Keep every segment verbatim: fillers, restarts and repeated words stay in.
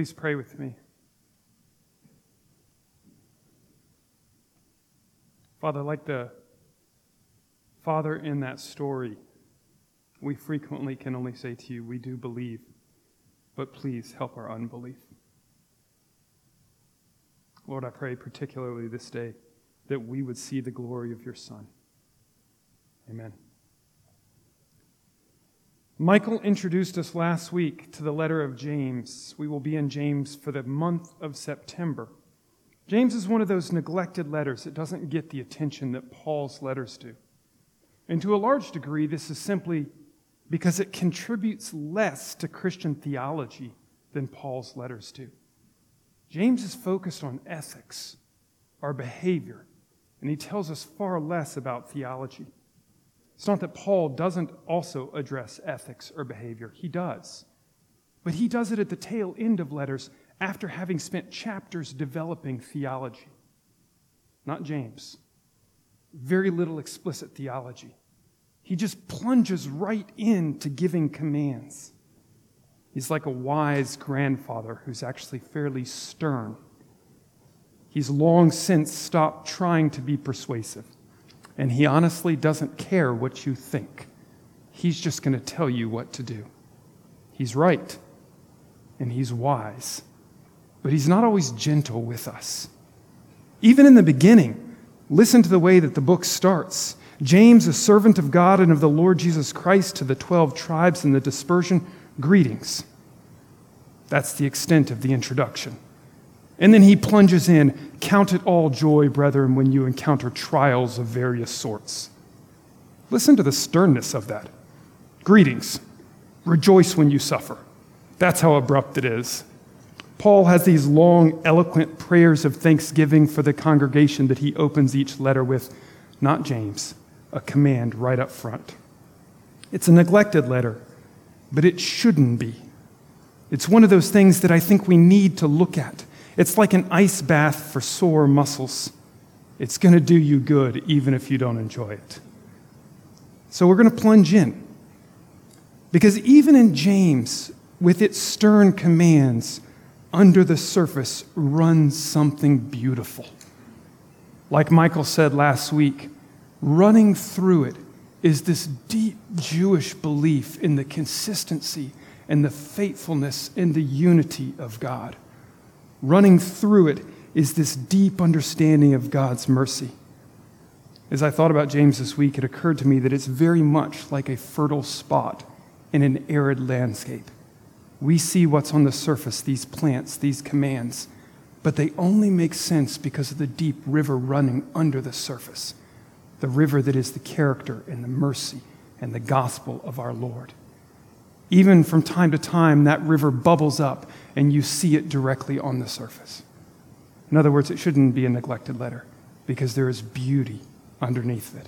Please pray with me. Father, like the father in that story, we frequently can only say to you, we do believe, but please help our unbelief. Lord, I pray particularly this day that we would see the glory of your Son. Amen. Michael introduced us last week to the letter of James. We will be in James for the month of September. James is one of those neglected letters that doesn't get the attention that Paul's letters do. And to a large degree, this is simply because it contributes less to Christian theology than Paul's letters do. James is focused on ethics, our behavior, and he tells us far less about theology. It's not that Paul doesn't also address ethics or behavior. He does. But he does it at the tail end of letters after having spent chapters developing theology. Not James. Very little explicit theology. He just plunges right into giving commands. He's like a wise grandfather who's actually fairly stern. He's long since stopped trying to be persuasive. And he honestly doesn't care what you think. He's just going to tell you what to do. He's right, and he's wise, but he's not always gentle with us. Even in the beginning, listen to the way that the book starts. James, a servant of God and of the Lord Jesus Christ, to the twelve tribes in the dispersion, greetings. That's the extent of the introduction. And then he plunges in, count it all joy, brethren, when you encounter trials of various sorts. Listen to the sternness of that. Greetings. Rejoice when you suffer. That's how abrupt it is. Paul has these long, eloquent prayers of thanksgiving for the congregation that he opens each letter with, not James, a command right up front. It's a neglected letter, but it shouldn't be. It's one of those things that I think we need to look at. It's like an ice bath for sore muscles. It's going to do you good even if you don't enjoy it. So we're going to plunge in. Because even in James, with its stern commands, under the surface runs something beautiful. Like Michael said last week, running through it is this deep Jewish belief in the consistency and the faithfulness and the unity of God. Running through it is this deep understanding of God's mercy. As I thought about James this week, it occurred to me that it's very much like a fertile spot in an arid landscape. We see what's on the surface, these plants, these commands, but they only make sense because of the deep river running under the surface, the river that is the character and the mercy and the gospel of our Lord. Even from time to time, that river bubbles up and you see it directly on the surface. In other words, it shouldn't be a neglected letter because there is beauty underneath it.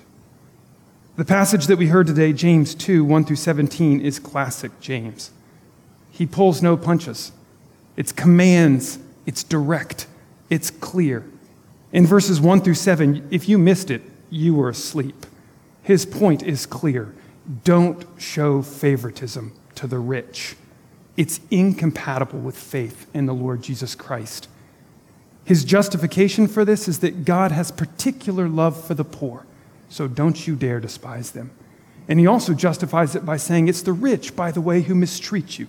The passage that we heard today, James two, one through seventeen, is classic James. He pulls no punches. It's commands, it's direct, it's clear. In verses one through seven, if you missed it, you were asleep. His point is clear. Don't show favoritism to the rich. It's incompatible with faith in the Lord Jesus Christ. His justification for this is that God has particular love for the poor, so don't you dare despise them. And he also justifies it by saying it's the rich, by the way, who mistreat you.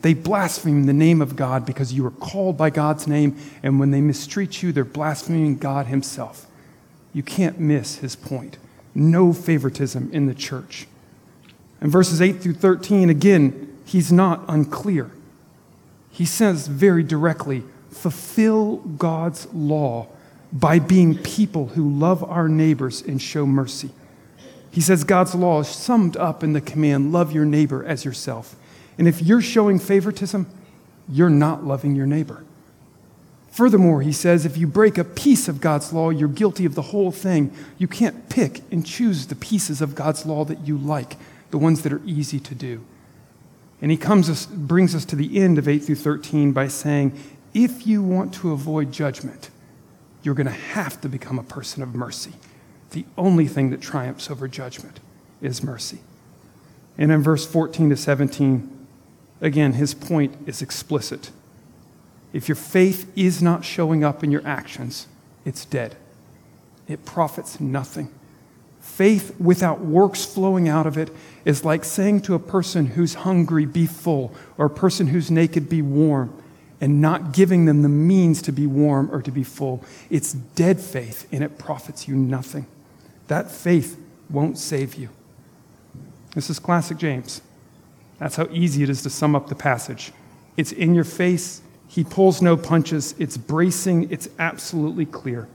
They blaspheme the name of God because you are called by God's name, and when they mistreat you, they're blaspheming God himself. You can't miss his point. No favoritism in the church. In verses eight through thirteen, again, he's not unclear. He says very directly, fulfill God's law by being people who love our neighbors and show mercy. He says God's law is summed up in the command, love your neighbor as yourself. And if you're showing favoritism, you're not loving your neighbor. Furthermore, he says if you break a piece of God's law, you're guilty of the whole thing. You can't pick and choose the pieces of God's law that you like, the ones that are easy to do. And he comes us, brings us to the end of eight through thirteen by saying, if you want to avoid judgment, you're going to have to become a person of mercy. The only thing that triumphs over judgment is mercy. And in verse fourteen to seventeen, again, his point is explicit. If your faith is not showing up in your actions, it's dead. It profits nothing. Faith without works flowing out of it is like saying to a person who's hungry, be full, or a person who's naked, be warm, and not giving them the means to be warm or to be full. It's dead faith, and it profits you nothing. That faith won't save you. This is classic James. That's how easy it is to sum up the passage. It's in your face. He pulls no punches. It's bracing. It's absolutely clear.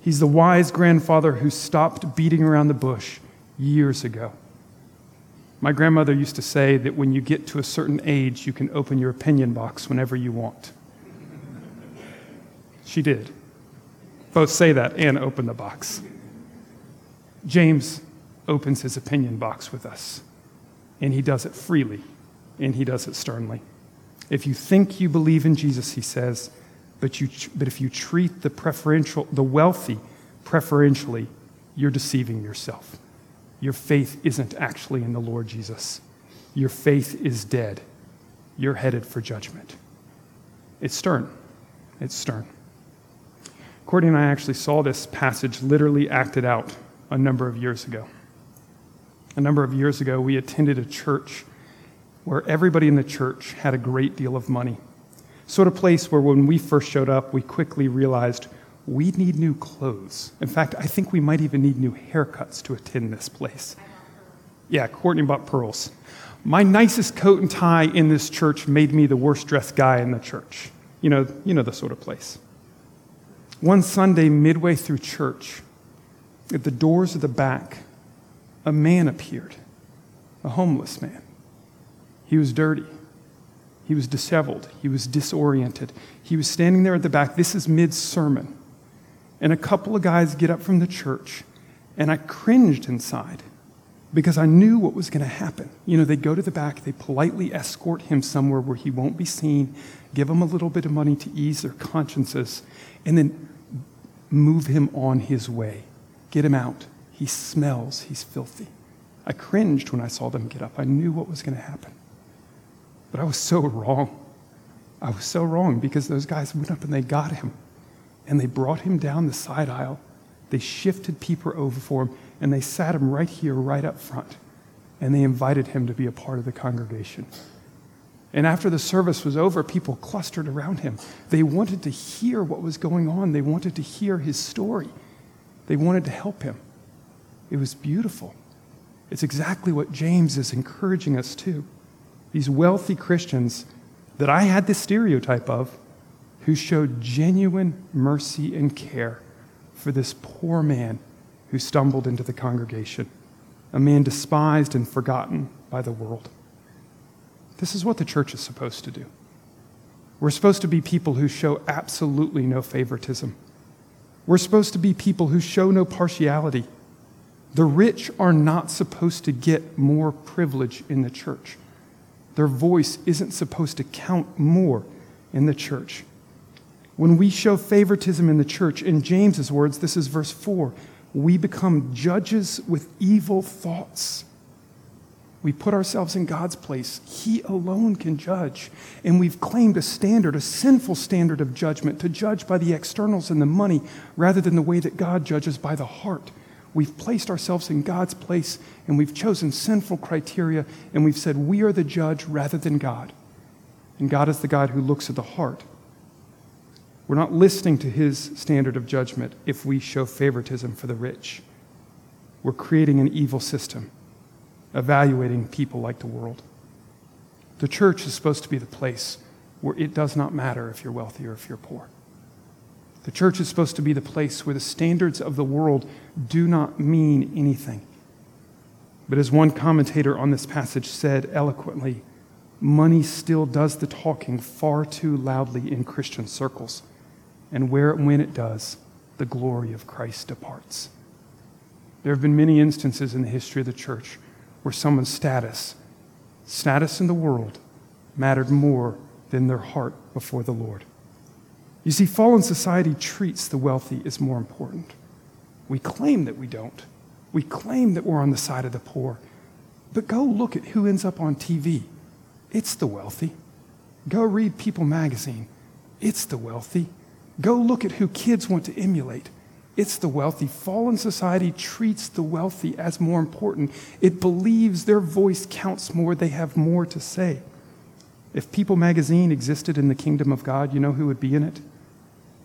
He's the wise grandfather who stopped beating around the bush years ago. My grandmother used to say that when you get to a certain age, you can open your opinion box whenever you want. She did. Both say that and open the box. James opens his opinion box with us, and he does it freely, and he does it sternly. If you think you believe in Jesus, he says, But, you, but if you treat the preferential, the wealthy preferentially, you're deceiving yourself. Your faith isn't actually in the Lord Jesus. Your faith is dead. You're headed for judgment. It's stern. It's stern. Courtney and I actually saw this passage literally acted out a number of years ago. A number of years ago, we attended a church where everybody in the church had a great deal of money. Sort of place where when we first showed up, we quickly realized we need new clothes. In fact, I think we might even need new haircuts to attend this place. Yeah, Courtney bought pearls. My nicest coat and tie in this church made me the worst-dressed guy in the church. You know, you know the sort of place. One Sunday, midway through church, at the doors of the back, a man appeared, a homeless man. He was dirty. He was disheveled. He was disoriented. He was standing there at the back. This is mid-sermon. And a couple of guys get up from the church, and I cringed inside because I knew what was going to happen. You know, they go to the back. They politely escort him somewhere where he won't be seen, give him a little bit of money to ease their consciences, and then move him on his way. Get him out. He smells. He's filthy. I cringed when I saw them get up. I knew what was going to happen. But I was so wrong. I was so wrong because those guys went up and they got him. And they brought him down the side aisle. They shifted people over for him. And they sat him right here, right up front. And they invited him to be a part of the congregation. And after the service was over, people clustered around him. They wanted to hear what was going on. They wanted to hear his story. They wanted to help him. It was beautiful. It's exactly what James is encouraging us to. These wealthy Christians that I had this stereotype of, who showed genuine mercy and care for this poor man who stumbled into the congregation, a man despised and forgotten by the world. This is what the church is supposed to do. We're supposed to be people who show absolutely no favoritism. We're supposed to be people who show no partiality. The rich are not supposed to get more privilege in the church. Their voice isn't supposed to count more in the church. When we show favoritism in the church, in James's words, this is verse four, we become judges with evil thoughts. We put ourselves in God's place. He alone can judge. And we've claimed a standard, a sinful standard of judgment, to judge by the externals and the money rather than the way that God judges by the heart. We've placed ourselves in God's place, and we've chosen sinful criteria, and we've said we are the judge rather than God. And God is the God who looks at the heart. We're not listening to his standard of judgment if we show favoritism for the rich. We're creating an evil system, evaluating people like the world. The church is supposed to be the place where it does not matter if you're wealthy or if you're poor. The church is supposed to be the place where the standards of the world do not mean anything. But as one commentator on this passage said eloquently, money still does the talking far too loudly in Christian circles. And where and when it does, the glory of Christ departs. There have been many instances in the history of the church where someone's status, status in the world, mattered more than their heart before the Lord. You see, fallen society treats the wealthy as more important. We claim that we don't. We claim that we're on the side of the poor. But go look at who ends up on T V. It's the wealthy. Go read People magazine. It's the wealthy. Go look at who kids want to emulate. It's the wealthy. Fallen society treats the wealthy as more important. It believes their voice counts more. They have more to say. If People magazine existed in the kingdom of God, you know who would be in it?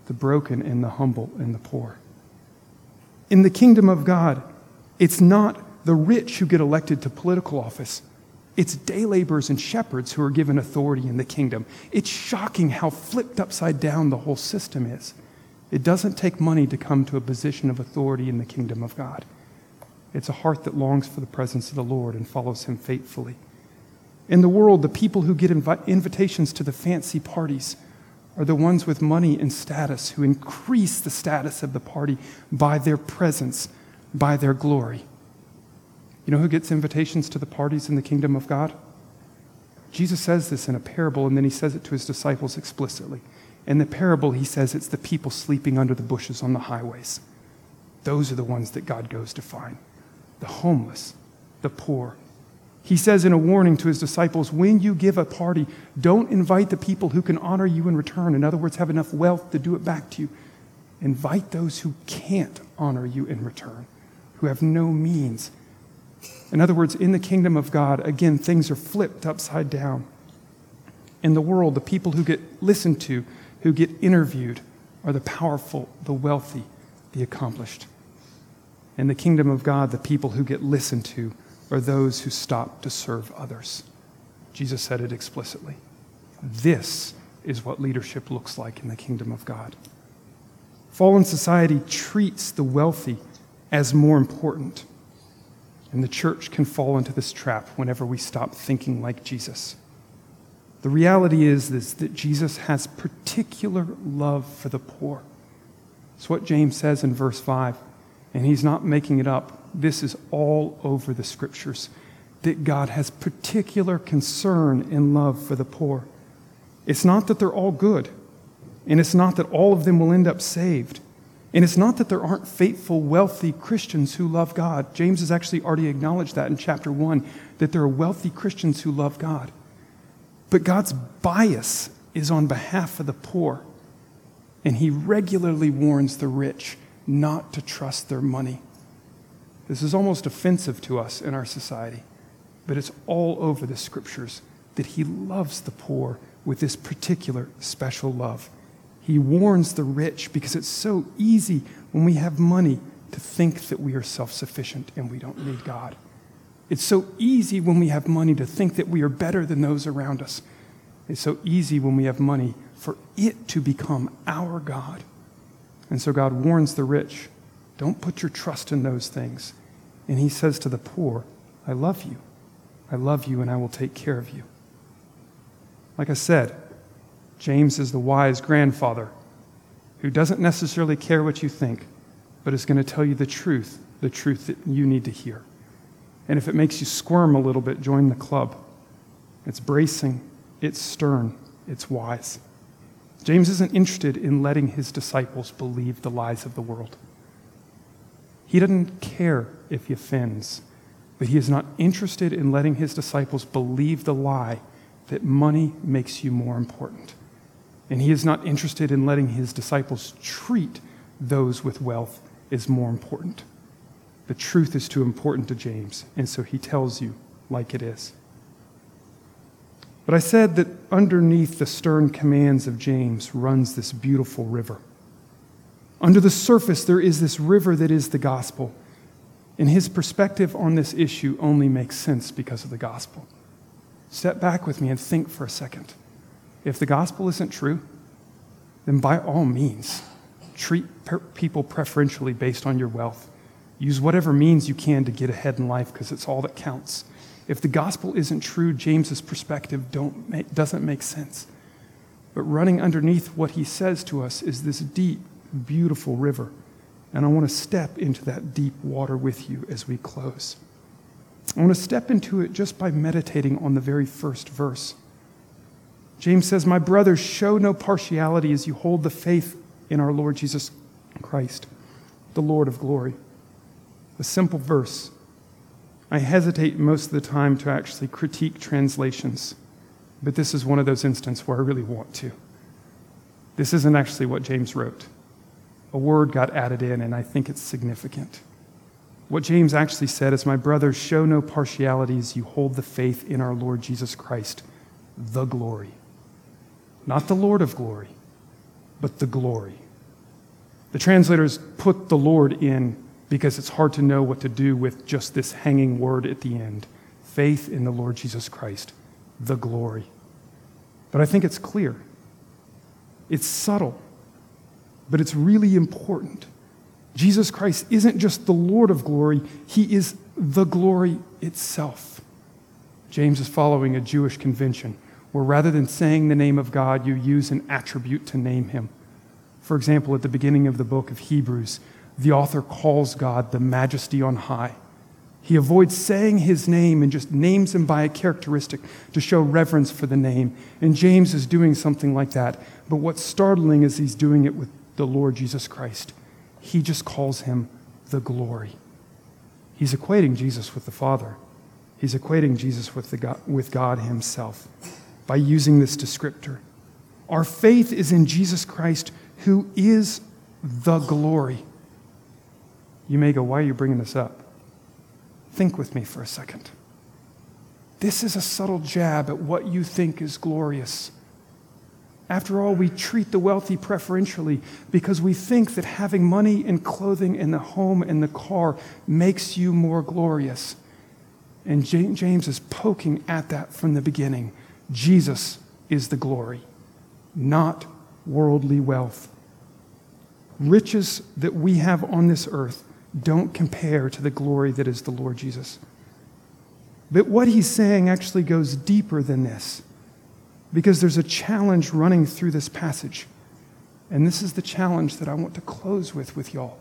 The broken and the humble and the poor. In the kingdom of God, it's not the rich who get elected to political office. It's day laborers and shepherds who are given authority in the kingdom. It's shocking how flipped upside down the whole system is. It doesn't take money to come to a position of authority in the kingdom of God. It's a heart that longs for the presence of the Lord and follows him faithfully. In the world, the people who get invi- invitations to the fancy parties are the ones with money and status who increase the status of the party by their presence, by their glory. You know who gets invitations to the parties in the kingdom of God? Jesus says this in a parable, and then he says it to his disciples explicitly. In the parable, he says it's the people sleeping under the bushes on the highways. Those are the ones that God goes to find. The homeless, the poor. He says in a warning to his disciples, when you give a party, don't invite the people who can honor you in return. In other words, have enough wealth to do it back to you. Invite those who can't honor you in return, who have no means. In other words, in the kingdom of God, again, things are flipped upside down. In the world, the people who get listened to, who get interviewed, are the powerful, the wealthy, the accomplished. In the kingdom of God, the people who get listened to are those who stop to serve others. Jesus said it explicitly. This is what leadership looks like in the kingdom of God. Fallen society treats the wealthy as more important, and the church can fall into this trap whenever we stop thinking like Jesus. The reality is this, that Jesus has particular love for the poor. It's what James says in verse five, and he's not making it up. This is all over the scriptures, that God has particular concern and love for the poor. It's not that they're all good, and it's not that all of them will end up saved, and it's not that there aren't faithful, wealthy Christians who love God. James has actually already acknowledged that in chapter one, that there are wealthy Christians who love God. But God's bias is on behalf of the poor, and he regularly warns the rich not to trust their money. This is almost offensive to us in our society, but it's all over the scriptures that he loves the poor with this particular special love. He warns the rich because it's so easy when we have money to think that we are self-sufficient and we don't need God. It's so easy when we have money to think that we are better than those around us. It's so easy when we have money for it to become our God. And so God warns the rich, don't put your trust in those things. And he says to the poor, I love you. I love you and I will take care of you. Like I said, James is the wise grandfather who doesn't necessarily care what you think, but is going to tell you the truth, the truth that you need to hear. And if it makes you squirm a little bit, join the club. It's bracing, it's stern, it's wise. James isn't interested in letting his disciples believe the lies of the world. He doesn't care if he offends, but he is not interested in letting his disciples believe the lie that money makes you more important. And he is not interested in letting his disciples treat those with wealth as more important. The truth is too important to James, and so he tells you like it is. But I said that underneath the stern commands of James runs this beautiful river. Under the surface, there is this river that is the gospel, and his perspective on this issue only makes sense because of the gospel. Step back with me and think for a second. If the gospel isn't true, then by all means, treat per- people preferentially based on your wealth. Use whatever means you can to get ahead in life because it's all that counts. If the gospel isn't true, James's perspective don't make, doesn't make sense. But running underneath what he says to us is this deep, beautiful river. And I want to step into that deep water with you as we close. I want to step into it just by meditating on the very first verse. James says, my brothers, show no partiality as you hold the faith in our Lord Jesus Christ, the Lord of glory. A simple verse. I hesitate most of the time to actually critique translations, but this is one of those instances where I really want to. This isn't actually what James wrote. A word got added in, and I think it's significant. What James actually said is, my brothers, show no partiality as you hold the faith in our Lord Jesus Christ, the glory. Not the Lord of glory, but the glory. The translators put the Lord in because it's hard to know what to do with just this hanging word at the end. Faith in the Lord Jesus Christ, the glory. But I think it's clear. It's subtle, but it's really important. Jesus Christ isn't just the Lord of glory, he is the glory itself. James is following a Jewish convention where rather than saying the name of God, you use an attribute to name him. For example, at the beginning of the book of Hebrews, the author calls God the majesty on high. He avoids saying his name and just names him by a characteristic to show reverence for the name. And James is doing something like that. But what's startling is he's doing it with the Lord Jesus Christ. He just calls him the glory. He's equating Jesus with the Father. He's equating Jesus with, the God, with God himself by using this descriptor. Our faith is in Jesus Christ, who is the glory. You may go, why are you bringing this up? Think with me for a second. This is a subtle jab at what you think is glorious. After all, we treat the wealthy preferentially because we think that having money and clothing and the home and the car makes you more glorious. And James is poking at that from the beginning. Jesus is the glory, not worldly wealth. Riches that we have on this earth don't compare to the glory that is the Lord Jesus. But what he's saying actually goes deeper than this, because there's a challenge running through this passage. And this is the challenge that I want to close with with y'all.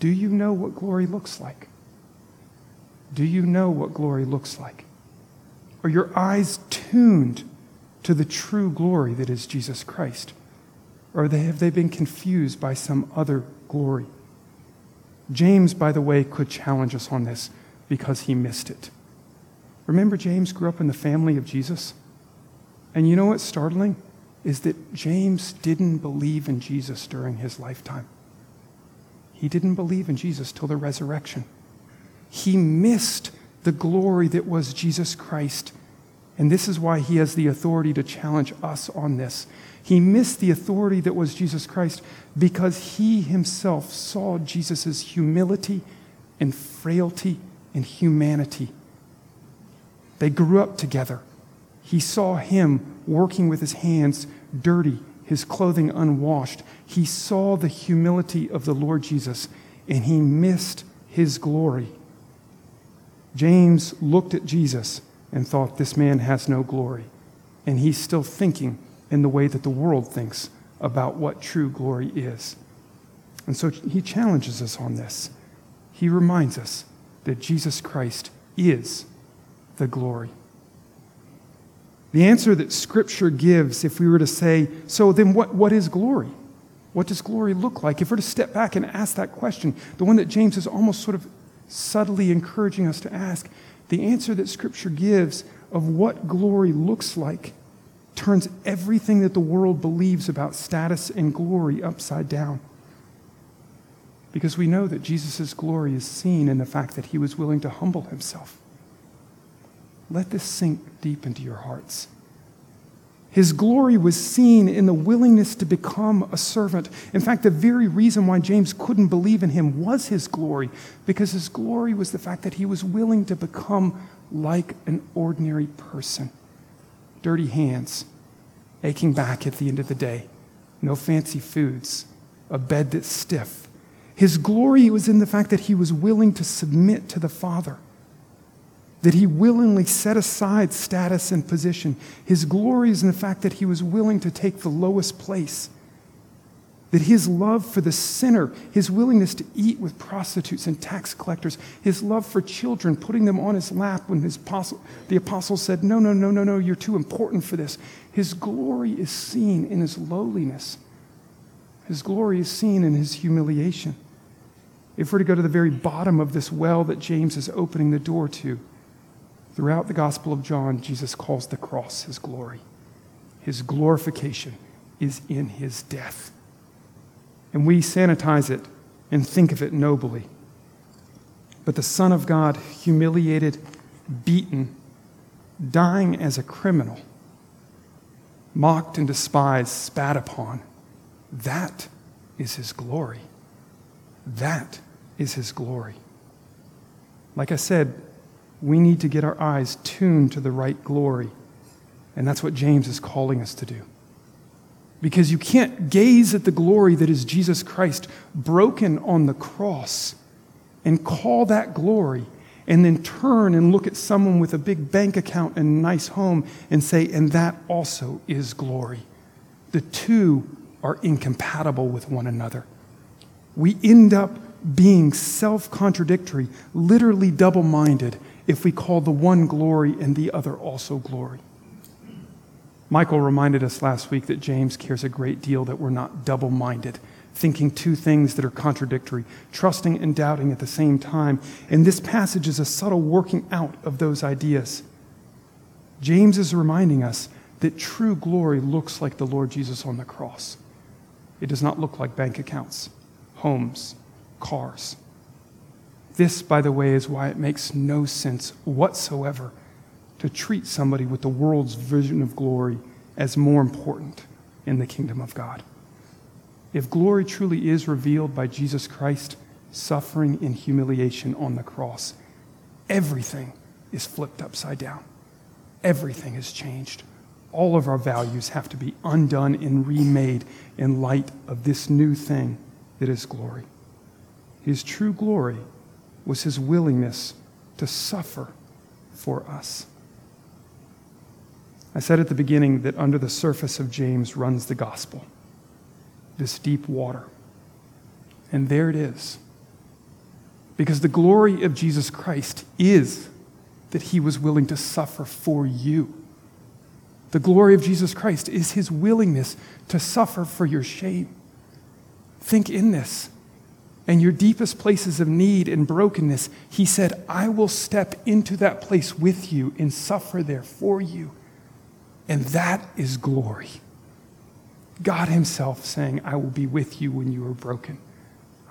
Do you know what glory looks like? Do you know what glory looks like? Are your eyes tuned to the true glory that is Jesus Christ? Or have they been confused by some other glory? James, by the way, could challenge us on this because he missed it. Remember, James grew up in the family of Jesus? And you know what's startling is that James didn't believe in Jesus during his lifetime. He didn't believe in Jesus till the resurrection. He missed the glory that was Jesus Christ. And this is why he has the authority to challenge us on this. He missed the authority that was Jesus Christ because he himself saw Jesus' humility and frailty and humanity. They grew up together. He saw him working with his hands dirty, his clothing unwashed. He saw the humility of the Lord Jesus, and he missed his glory. James looked at Jesus and thought, this man has no glory. And he's still thinking in the way that the world thinks about what true glory is. And so he challenges us on this. He reminds us that Jesus Christ is the glory. The answer that Scripture gives, if we were to say, so then what, what is glory? What does glory look like? If we were to step back and ask that question, the one that James is almost sort of subtly encouraging us to ask, the answer that Scripture gives of what glory looks like turns everything that the world believes about status and glory upside down. Because we know that Jesus' glory is seen in the fact that he was willing to humble himself. Let this sink deep into your hearts. His glory was seen in the willingness to become a servant. In fact, the very reason why James couldn't believe in him was his glory, because his glory was the fact that he was willing to become like an ordinary person. Dirty hands, aching back at the end of the day, no fancy foods, a bed that's stiff. His glory was in the fact that he was willing to submit to the Father, that he willingly set aside status and position. His glory is in the fact that he was willing to take the lowest place, that his love for the sinner, his willingness to eat with prostitutes and tax collectors, his love for children, putting them on his lap when his apostle, the apostle said, no, no, no, no, no, you're too important for this. His glory is seen in his lowliness. His glory is seen in his humiliation. If we're to go to the very bottom of this well that James is opening the door to, throughout the Gospel of John, Jesus calls the cross his glory, his glorification, is in his death. And we sanitize it and think of it nobly. But the Son of God, humiliated, beaten, dying as a criminal, mocked and despised, spat upon, that is his glory. That is his glory. Like I said, we need to get our eyes tuned to the right glory. And that's what James is calling us to do. Because you can't gaze at the glory that is Jesus Christ broken on the cross and call that glory and then turn and look at someone with a big bank account and a nice home and say, and that also is glory. The two are incompatible with one another. We end up being self-contradictory, literally double-minded, if we call the one glory and the other also glory. Michael reminded us last week that James cares a great deal that we're not double-minded, thinking two things that are contradictory, trusting and doubting at the same time. And this passage is a subtle working out of those ideas. James is reminding us that true glory looks like the Lord Jesus on the cross. It does not look like bank accounts, homes, cars. This, by the way, is why it makes no sense whatsoever to treat somebody with the world's vision of glory as more important in the kingdom of God. If glory truly is revealed by Jesus Christ, suffering and humiliation on the cross, everything is flipped upside down. Everything is changed. All of our values have to be undone and remade in light of this new thing that is glory. His true glory was his willingness to suffer for us. I said at the beginning that under the surface of James runs the gospel, this deep water. And there it is. Because the glory of Jesus Christ is that he was willing to suffer for you. The glory of Jesus Christ is his willingness to suffer for your shame. Think in this. In your deepest places of need and brokenness, he said, I will step into that place with you and suffer there for you. And that is glory. God himself saying, I will be with you when you are broken.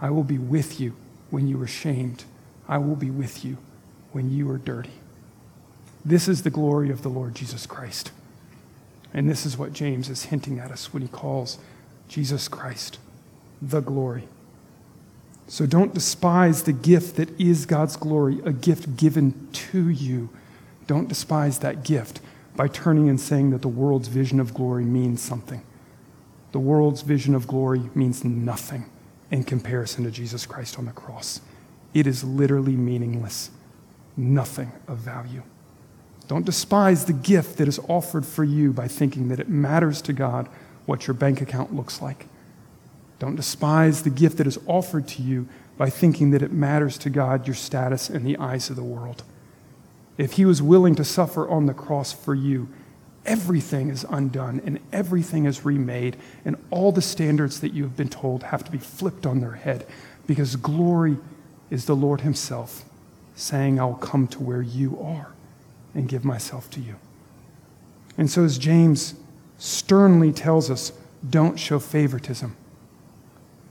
I will be with you when you are shamed. I will be with you when you are dirty. This is the glory of the Lord Jesus Christ. And this is what James is hinting at us when he calls Jesus Christ the glory. So don't despise the gift that is God's glory, a gift given to you. Don't despise that gift by turning and saying that the world's vision of glory means something. The world's vision of glory means nothing in comparison to Jesus Christ on the cross. It is literally meaningless, nothing of value. Don't despise the gift that is offered for you by thinking that it matters to God what your bank account looks like. Don't despise the gift that is offered to you by thinking that it matters to God your status in the eyes of the world. If he was willing to suffer on the cross for you, everything is undone and everything is remade, and all the standards that you have been told have to be flipped on their head, because glory is the Lord himself saying, I'll come to where you are and give myself to you. And so as James sternly tells us, don't show favoritism.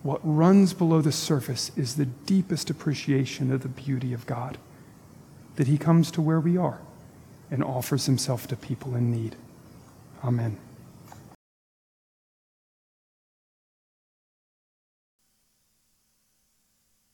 What runs below the surface is the deepest appreciation of the beauty of God, that he comes to where we are and offers himself to people in need. Amen.